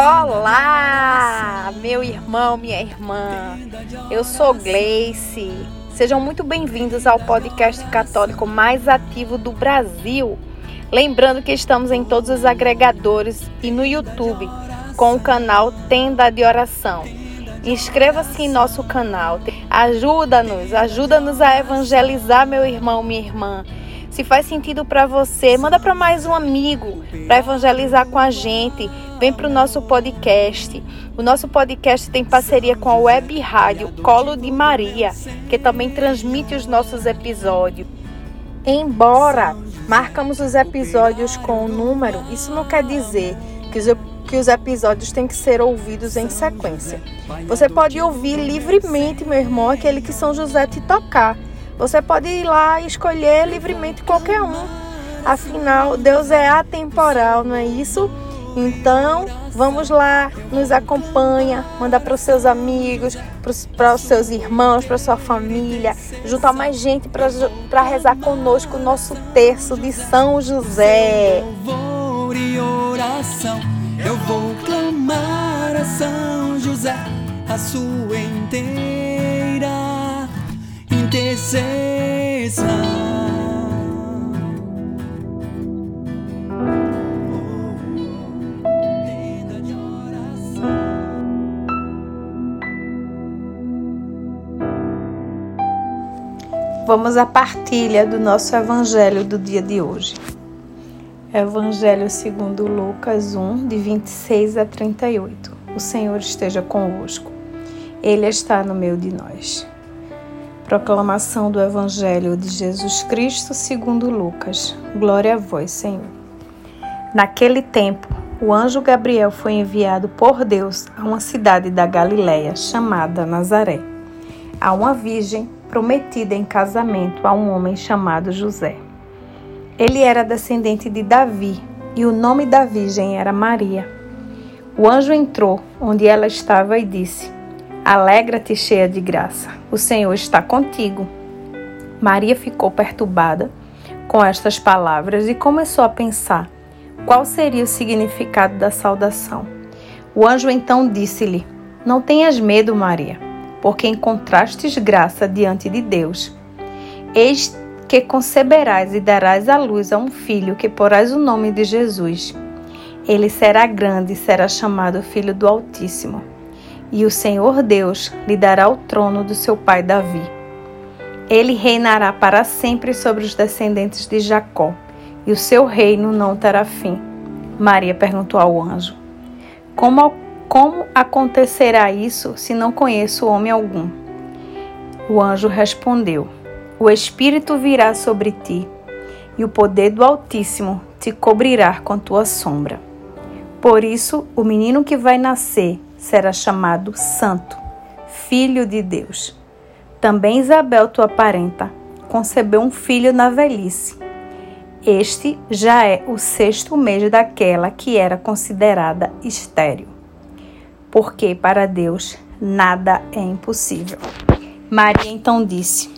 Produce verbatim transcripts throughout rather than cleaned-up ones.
Olá, meu irmão, minha irmã. Eu sou Gleice. Sejam muito bem-vindos ao podcast católico mais ativo do Brasil. Lembrando que estamos em todos os agregadores e no YouTube com o canal Tenda de Oração. Inscreva-se em nosso canal. Ajuda-nos, ajuda-nos a evangelizar, meu irmão, minha irmã. Se faz sentido para você, manda para mais um amigo para evangelizar com a gente. Vem para o nosso podcast. O nosso podcast tem parceria com a Web Rádio Colo de Maria, que também transmite os nossos episódios. Embora marcamos os episódios com o número, isso não quer dizer que os, que os episódios têm que ser ouvidos em sequência. Você pode ouvir livremente, meu irmão, aquele que São José te tocar. Você pode ir lá e escolher livremente qualquer um. Afinal, Deus é atemporal, não é isso? Então, vamos lá, nos acompanha, manda para os seus amigos, para os seus irmãos, para a sua família, juntar mais gente para rezar conosco o nosso terço de São José. Eu vou em oração, eu vou clamar a São José, a sua inteira intercessão. Tenda de oração. Vamos à partilha do nosso evangelho do dia de hoje. Evangelho segundo Lucas um, de vinte e seis a trinta e oito. O Senhor esteja convosco. Ele está no meio de nós. Proclamação do Evangelho de Jesus Cristo segundo Lucas. Glória a vós, Senhor. Naquele tempo, o anjo Gabriel foi enviado por Deus a uma cidade da Galiléia chamada Nazaré, a uma virgem prometida em casamento a um homem chamado José. Ele era descendente de Davi e o nome da virgem era Maria. O anjo entrou onde ela estava e disse: Alegra-te, cheia de graça, o Senhor está contigo. Maria ficou perturbada com estas palavras e começou a pensar qual seria o significado da saudação. O anjo então disse-lhe: Não tenhas medo, Maria, porque encontrastes graça diante de Deus. Eis que conceberás e darás à luz a um filho que porás o nome de Jesus. Ele será grande e será chamado Filho do Altíssimo. E o Senhor Deus lhe dará o trono do seu pai Davi. Ele reinará para sempre sobre os descendentes de Jacó, e o seu reino não terá fim. Maria perguntou ao anjo: Como, como acontecerá isso se não conheço homem algum? O anjo respondeu: O Espírito virá sobre ti, e o poder do Altíssimo te cobrirá com tua sombra. Por isso, o menino que vai nascer será chamado Santo, Filho de Deus. Também Isabel, tua parenta, concebeu um filho na velhice. Este já é o sexto mês daquela que era considerada estéril, porque para Deus nada é impossível. Maria então disse: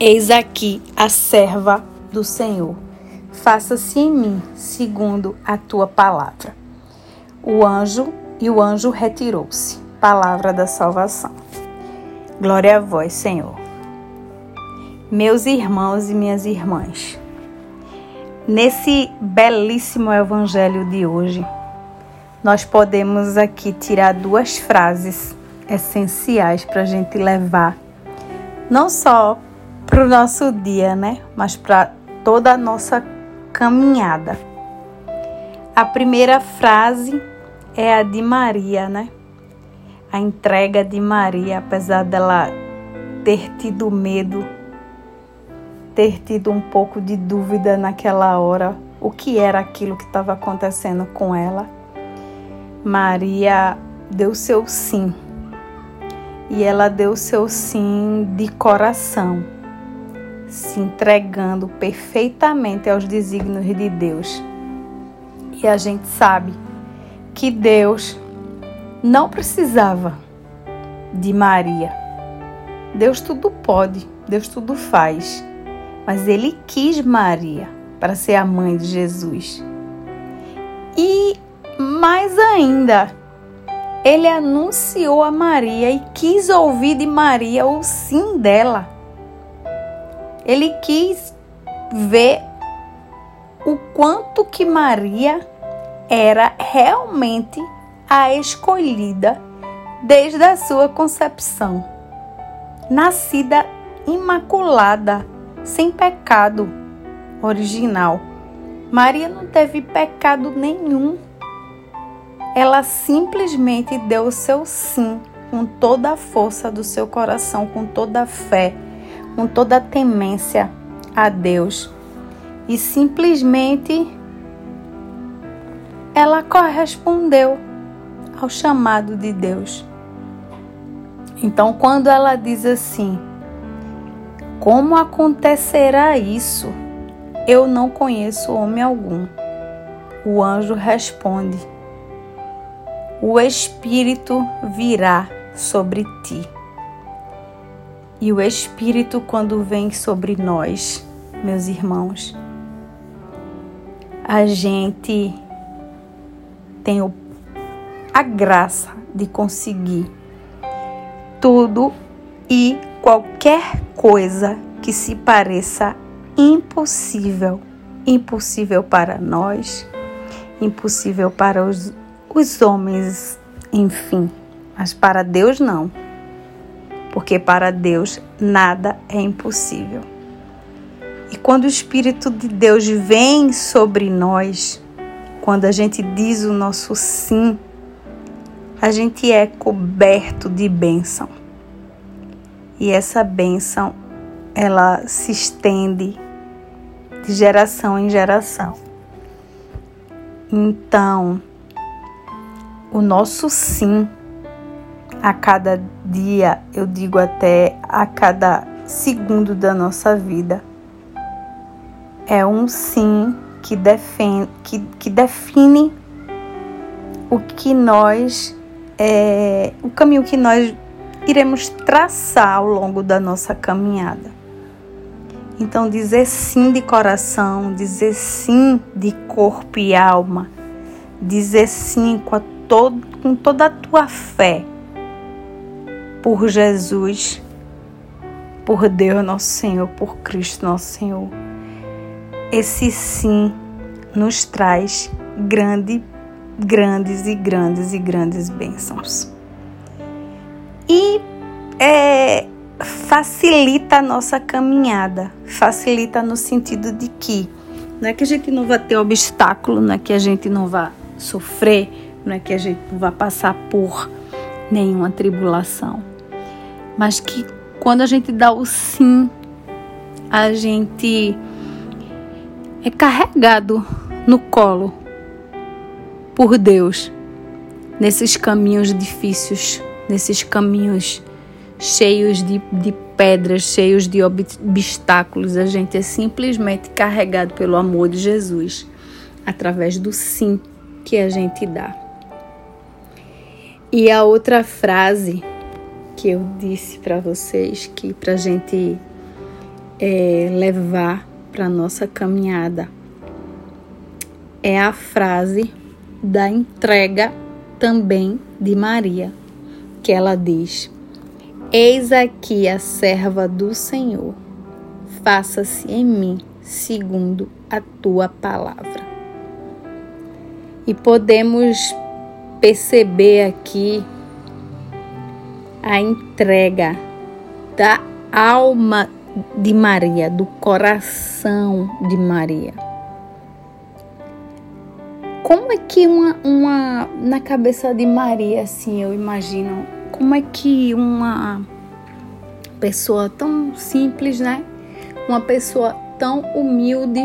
Eis aqui a serva do Senhor. Faça-se em mim segundo a tua palavra. O anjo E o anjo retirou-se. Palavra da salvação. Glória a vós, Senhor. Meus irmãos e minhas irmãs, nesse belíssimo evangelho de hoje, nós podemos aqui tirar duas frases essenciais para a gente levar, não só para o nosso dia, né? Mas para toda a nossa caminhada. A primeira frase é a de Maria, né? A entrega de Maria, apesar dela ter tido medo, ter tido um pouco de dúvida naquela hora, o que era aquilo que estava acontecendo com ela. Maria deu seu sim. E ela deu seu sim de coração, se entregando perfeitamente aos desígnios de Deus. E a gente sabe que Deus não precisava de Maria. Deus tudo pode, Deus tudo faz, mas Ele quis Maria para ser a mãe de Jesus. E mais ainda, ele anunciou a Maria e quis ouvir de Maria o sim dela. Ele quis ver o quanto que Maria era realmente a escolhida desde a sua concepção, nascida imaculada, sem pecado original. Maria não teve pecado nenhum. Ela simplesmente deu o seu sim com toda a força do seu coração, com toda a fé, com toda a temência a Deus. E simplesmente ela correspondeu ao chamado de Deus. Então, quando ela diz assim: como acontecerá isso? Eu não conheço homem algum. O anjo responde: o Espírito virá sobre ti. E o Espírito, quando vem sobre nós, meus irmãos, a gente tem a graça de conseguir tudo e qualquer coisa que se pareça impossível, impossível para nós, impossível para os, os homens, enfim, mas para Deus não, porque para Deus nada é impossível. E quando o Espírito de Deus vem sobre nós, quando a gente diz o nosso sim, a gente é coberto de bênção, e essa bênção ela se estende de geração em geração. Então, o nosso sim, a cada dia, eu digo até a cada segundo da nossa vida, é um sim que define, que, que define o que nós, é, o caminho que nós iremos traçar ao longo da nossa caminhada. Então, dizer sim de coração, dizer sim de corpo e alma, dizer sim com, a todo, com toda a tua fé por Jesus, por Deus nosso Senhor, por Cristo nosso Senhor. Esse sim nos traz grande, grandes e grandes e grandes bênçãos. E é... facilita a nossa caminhada, facilita no sentido de que não é que a gente não vai ter obstáculo, não é que a gente não vai sofrer, não é que a gente não vai passar por nenhuma tribulação, mas que quando a gente dá o sim, a gente é carregado no colo por Deus nesses caminhos difíceis, nesses caminhos cheios de, de pedras, cheios de obstáculos. A gente é simplesmente carregado pelo amor de Jesus, através do sim que a gente dá. E a outra frase que eu disse para vocês, que para a gente é, levar para a nossa caminhada, é a frase da entrega também de Maria, que ela diz: eis aqui a serva do Senhor, faça-se em mim segundo a tua palavra. E podemos perceber aqui a entrega da alma de Maria, do coração de Maria. Como é que uma, uma na cabeça de Maria, assim, eu imagino, como é que uma pessoa tão simples, né? Uma pessoa tão humilde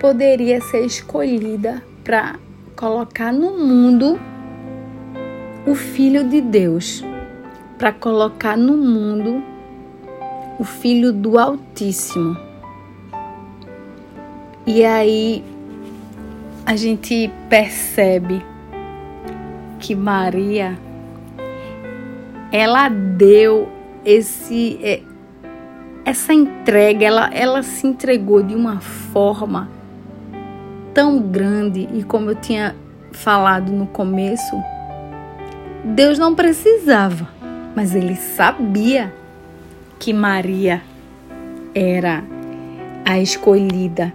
poderia ser escolhida para colocar no mundo o Filho de Deus, para colocar no mundo o Filho do Altíssimo. E aí a gente percebe que Maria, ela deu esse, essa entrega, ela, ela se entregou de uma forma tão grande. E como eu tinha falado no começo, Deus não precisava, mas ele sabia que Maria era a escolhida.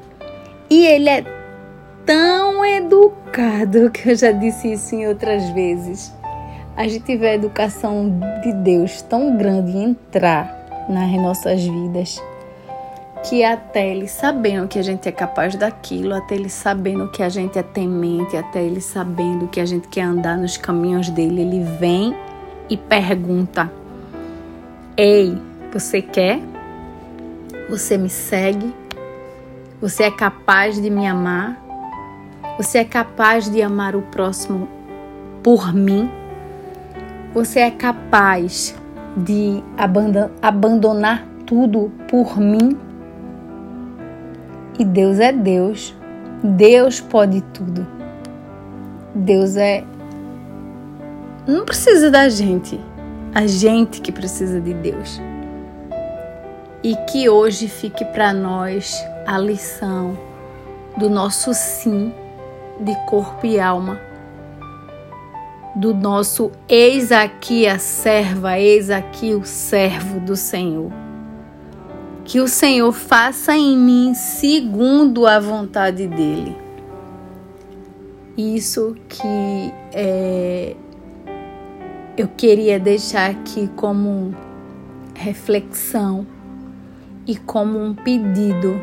E ele é tão educado, que eu já disse isso em outras vezes. A gente vê a educação de Deus tão grande entrar nas nossas vidas, que até ele sabendo que a gente é capaz daquilo, até ele sabendo que a gente é temente, até ele sabendo que a gente quer andar nos caminhos dele, ele vem e pergunta: ei, você quer? Você me segue? Você é capaz de me amar? Você é capaz de amar o próximo por mim? Você é capaz de abandonar tudo por mim? E Deus é Deus. Deus pode tudo. Deus é... não precisa da gente. A gente que precisa de Deus. E que hoje fique para nós a lição do nosso sim de corpo e alma. Do nosso eis aqui a serva, eis aqui o servo do Senhor. Que o Senhor faça em mim segundo a vontade dele. Isso que é, eu queria deixar aqui como reflexão e como um pedido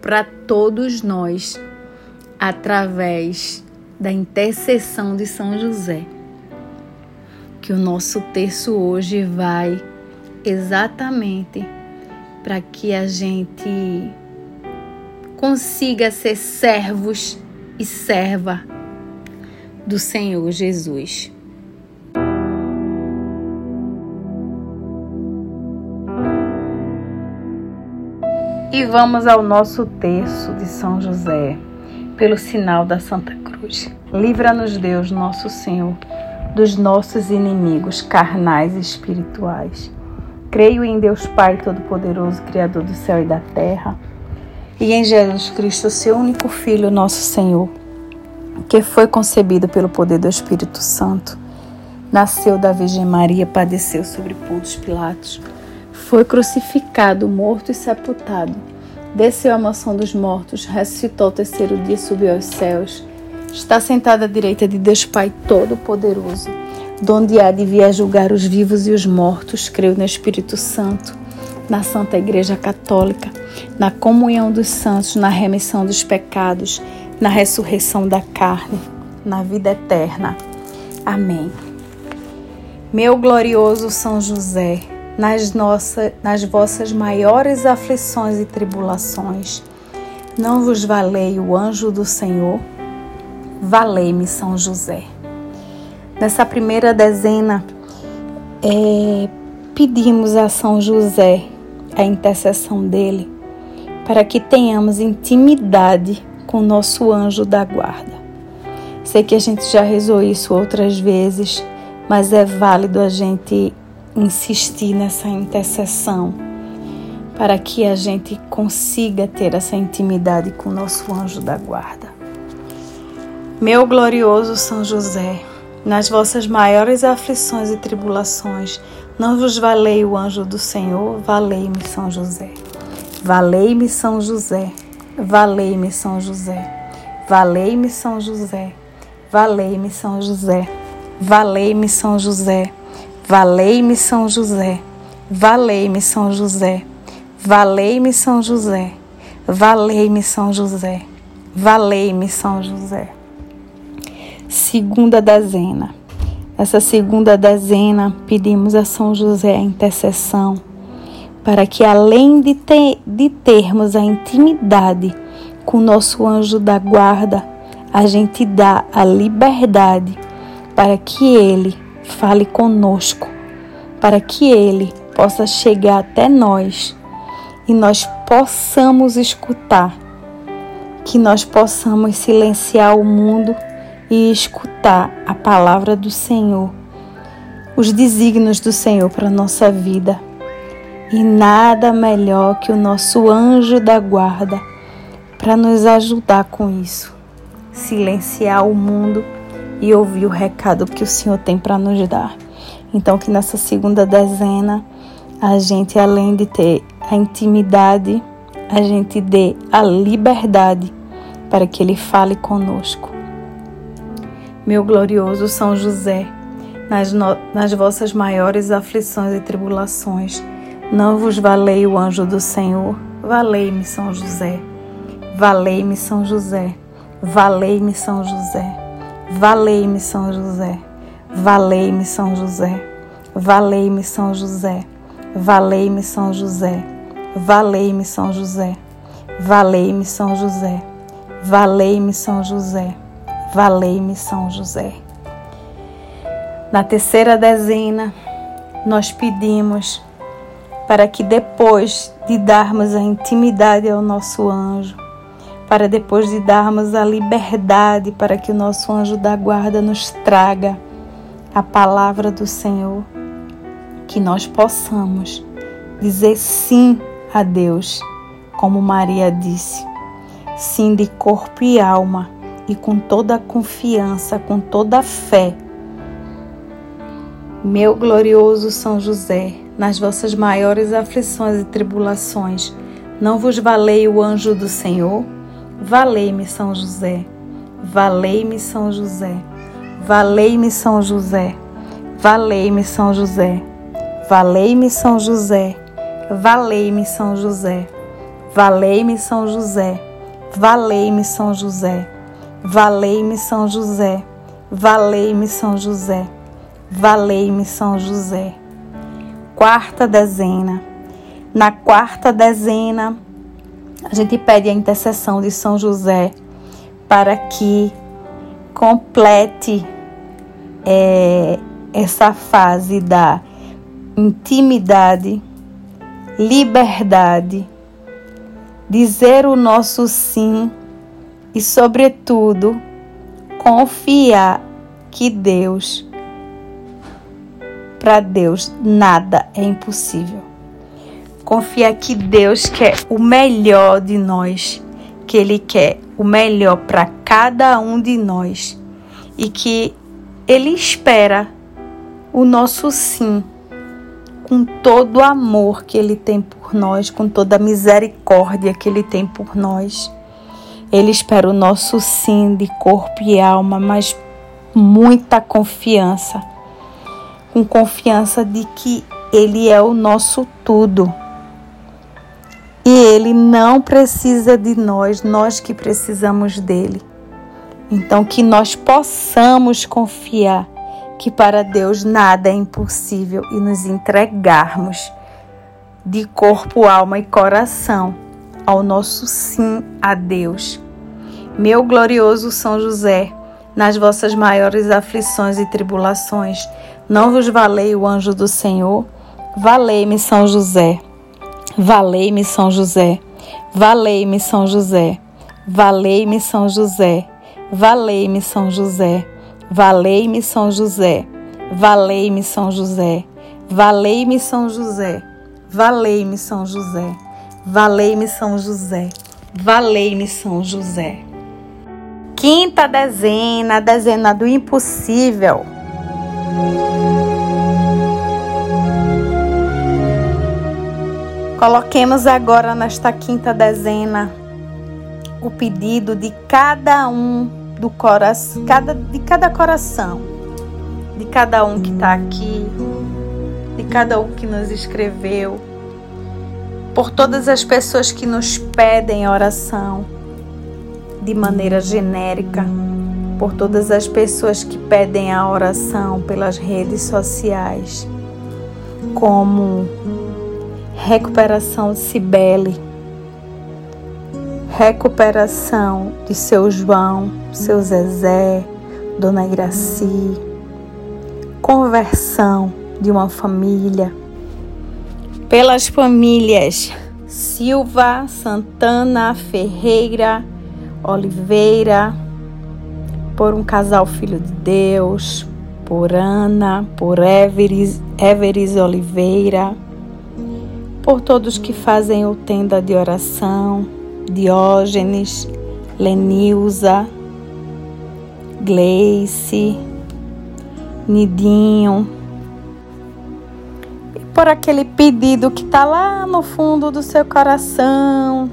para todos nós, através da intercessão de São José, que o nosso terço hoje vai exatamente para que a gente consiga ser servos e serva do Senhor Jesus. E vamos ao nosso terço de São José. Pelo sinal da Santa Cruz, livra-nos Deus, nosso Senhor, dos nossos inimigos carnais e espirituais. Creio em Deus Pai Todo-Poderoso, Criador do céu e da terra, e em Jesus Cristo, seu único Filho, nosso Senhor, que foi concebido pelo poder do Espírito Santo, nasceu da Virgem Maria, padeceu sobre Pôncio Pilatos, foi crucificado, morto e sepultado, desceu à mansão dos mortos, ressuscitou ao terceiro dia, subiu aos céus, está sentado à direita de Deus Pai Todo-Poderoso, donde há de vir a julgar os vivos e os mortos. Creio no Espírito Santo, na Santa Igreja Católica, na comunhão dos santos, na remissão dos pecados, na ressurreição da carne, na vida eterna. Amém. Meu glorioso São José, Nas, nossa, nas vossas maiores aflições e tribulações, não vos valei o anjo do Senhor? Valei-me São José. Nessa primeira dezena, é, pedimos a São José a intercessão dele, para que tenhamos intimidade com o nosso anjo da guarda. Sei que a gente já rezou isso outras vezes, mas é válido a gente insistir nessa intercessão para que a gente consiga ter essa intimidade com o nosso anjo da guarda. Meu glorioso São José, nas vossas maiores aflições e tribulações, não vos valei o anjo do Senhor? Valei-me São José. Valei-me São José. Valei-me São José. Valei-me São José. Valei-me São José. Valei-me São José. Valei-me São José, valei-me São José, valei-me São José, valei-me São José, valei-me São José. Segunda dezena. Nessa segunda dezena pedimos a São José a intercessão para que, além de, ter, de termos a intimidade com o nosso anjo da guarda, a gente dá a liberdade para que ele fale conosco, para que ele possa chegar até nós e nós possamos escutar, que nós possamos silenciar o mundo e escutar a palavra do Senhor, os desígnios do Senhor para a nossa vida. E nada melhor que o nosso anjo da guarda para nos ajudar com isso. silenciar o mundo e ouvir o recado que o Senhor tem para nos dar. Então, que nessa segunda dezena, a gente, além de ter a intimidade, a gente dê a liberdade para que Ele fale conosco. Meu glorioso São José, nas, no... nas vossas maiores aflições e tribulações, não vos valei o anjo do Senhor, valei-me São José, valei-me São José, valei-me São José, valei-me São José, valei-me São José, valei-me São José, valei-me São José, valei-me São José, valei-me São José, valei-me São José, valei-me São José. Na terceira dezena, nós pedimos para que depois de darmos a intimidade ao nosso anjo, para depois de darmos a liberdade para que o nosso anjo da guarda nos traga a palavra do Senhor, que nós possamos dizer sim a Deus, como Maria disse, sim de corpo e alma, e com toda a confiança, com toda a fé. Meu glorioso São José, nas vossas maiores aflições e tribulações, não vos valei o anjo do Senhor? Valei-me São José, valei-me São José, valei-me São José, valei-me São José, valei-me São José, valei-me São José, valei-me São José, valei-me São José, valei-me São José, valei-me São José, valei-me São José. Quarta dezena. Na quarta dezena, a gente pede a intercessão de São José para que complete é, essa fase da intimidade, liberdade, dizer o nosso sim e, sobretudo, confiar que Deus, para Deus, nada é impossível. Confiar que Deus quer o melhor de nós, que Ele quer o melhor para cada um de nós e que Ele espera o nosso sim, com todo o amor que Ele tem por nós, com toda a misericórdia que Ele tem por nós. Ele espera o nosso sim de corpo e alma, mas muita confiança, com confiança de que Ele é o nosso tudo. E Ele não precisa de nós, nós que precisamos dEle. Então que nós possamos confiar que para Deus nada é impossível e nos entregarmos de corpo, alma e coração ao nosso sim a Deus. Meu glorioso São José, nas vossas maiores aflições e tribulações, não vos valei o anjo do Senhor? Valei-me São José, valei-me São José, valei-me São José, valei-me São José, valei-me São José, valei-me São José, valei-me São José, valei-me São José, valei-me São José, valei-me São José, valei-me São José. Quinta dezena, a dezena do impossível. Coloquemos agora nesta quinta dezena o pedido de cada um do coração, cada, de cada coração, de cada um que está aqui, de cada um que nos escreveu, por todas as pessoas que nos pedem oração de maneira genérica, por todas as pessoas que pedem a oração pelas redes sociais, como recuperação de Cibele, recuperação de seu João, seu Zezé, Dona Iraci, conversão de uma família, pelas famílias Silva, Santana, Ferreira, Oliveira, por um casal Filho de Deus, por Ana, por Everis, Everis Oliveira, por todos que fazem o Tenda de Oração, Diógenes, Lenilza, Gleice, Nidinho, e por aquele pedido que está lá no fundo do seu coração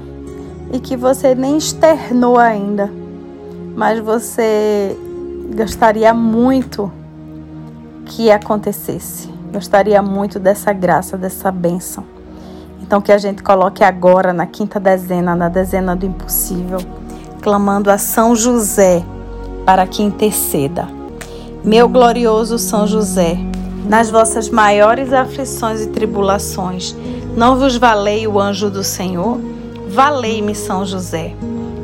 e que você nem externou ainda, mas você gostaria muito que acontecesse, gostaria muito dessa graça, dessa bênção. Então que a gente coloque agora na quinta dezena, na dezena do impossível, clamando a São José para que interceda. Meu glorioso São José, nas vossas maiores aflições e tribulações, não vos valei o anjo do Senhor? Valei-me, São José.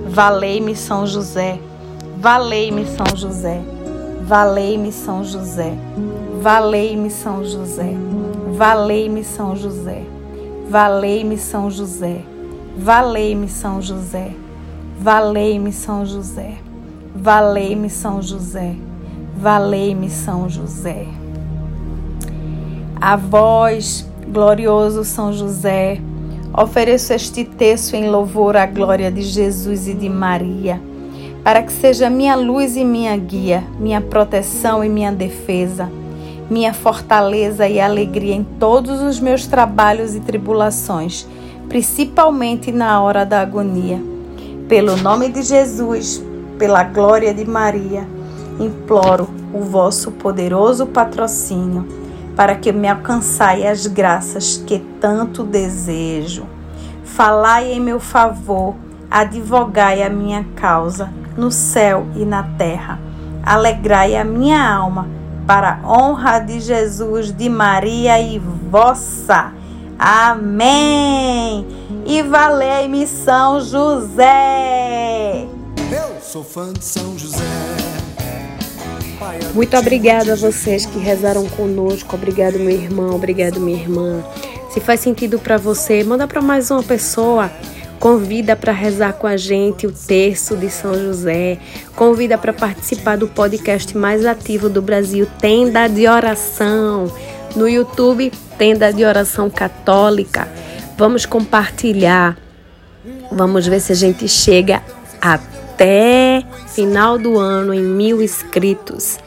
Valei-me, São José. Valei-me, São José. Valei-me, São José. Valei-me, São José. Valei-me, São José. Valei-me, São José. Valei-me, São José. Valei-me, São José. Valei-me, São José. Valei-me, São José. A vós, glorioso São José, ofereço este terço em louvor à glória de Jesus e de Maria, para que seja minha luz e minha guia, minha proteção e minha defesa, minha fortaleza e alegria em todos os meus trabalhos e tribulações, principalmente na hora da agonia. Pelo nome de Jesus, pela glória de Maria, imploro o vosso poderoso patrocínio, para que me alcançai as graças que tanto desejo. Falai em meu favor, advogai a minha causa, no céu e na terra. Alegrai a minha alma, para a honra de Jesus, de Maria e vossa. Amém! E valei-me, São José! Eu sou fã de São José. Muito obrigada a vocês que rezaram conosco. Obrigado, meu irmão, obrigado, minha irmã. Se faz sentido para você, manda para mais uma pessoa. Convida para rezar com a gente o Terço de São José. Convida para participar do podcast mais ativo do Brasil, Tenda de Oração. No YouTube, Tenda de Oração Católica. Vamos compartilhar. Vamos ver se a gente chega até final do ano em mil inscritos.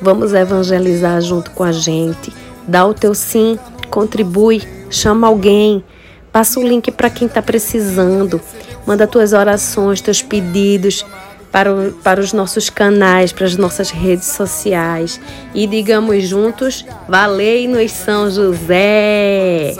Vamos evangelizar junto com a gente. Dá o teu sim, contribui, chama alguém, passa o link para quem está precisando, manda tuas orações, teus pedidos para, o, para os nossos canais, para as nossas redes sociais, e digamos juntos: valei-nos São José!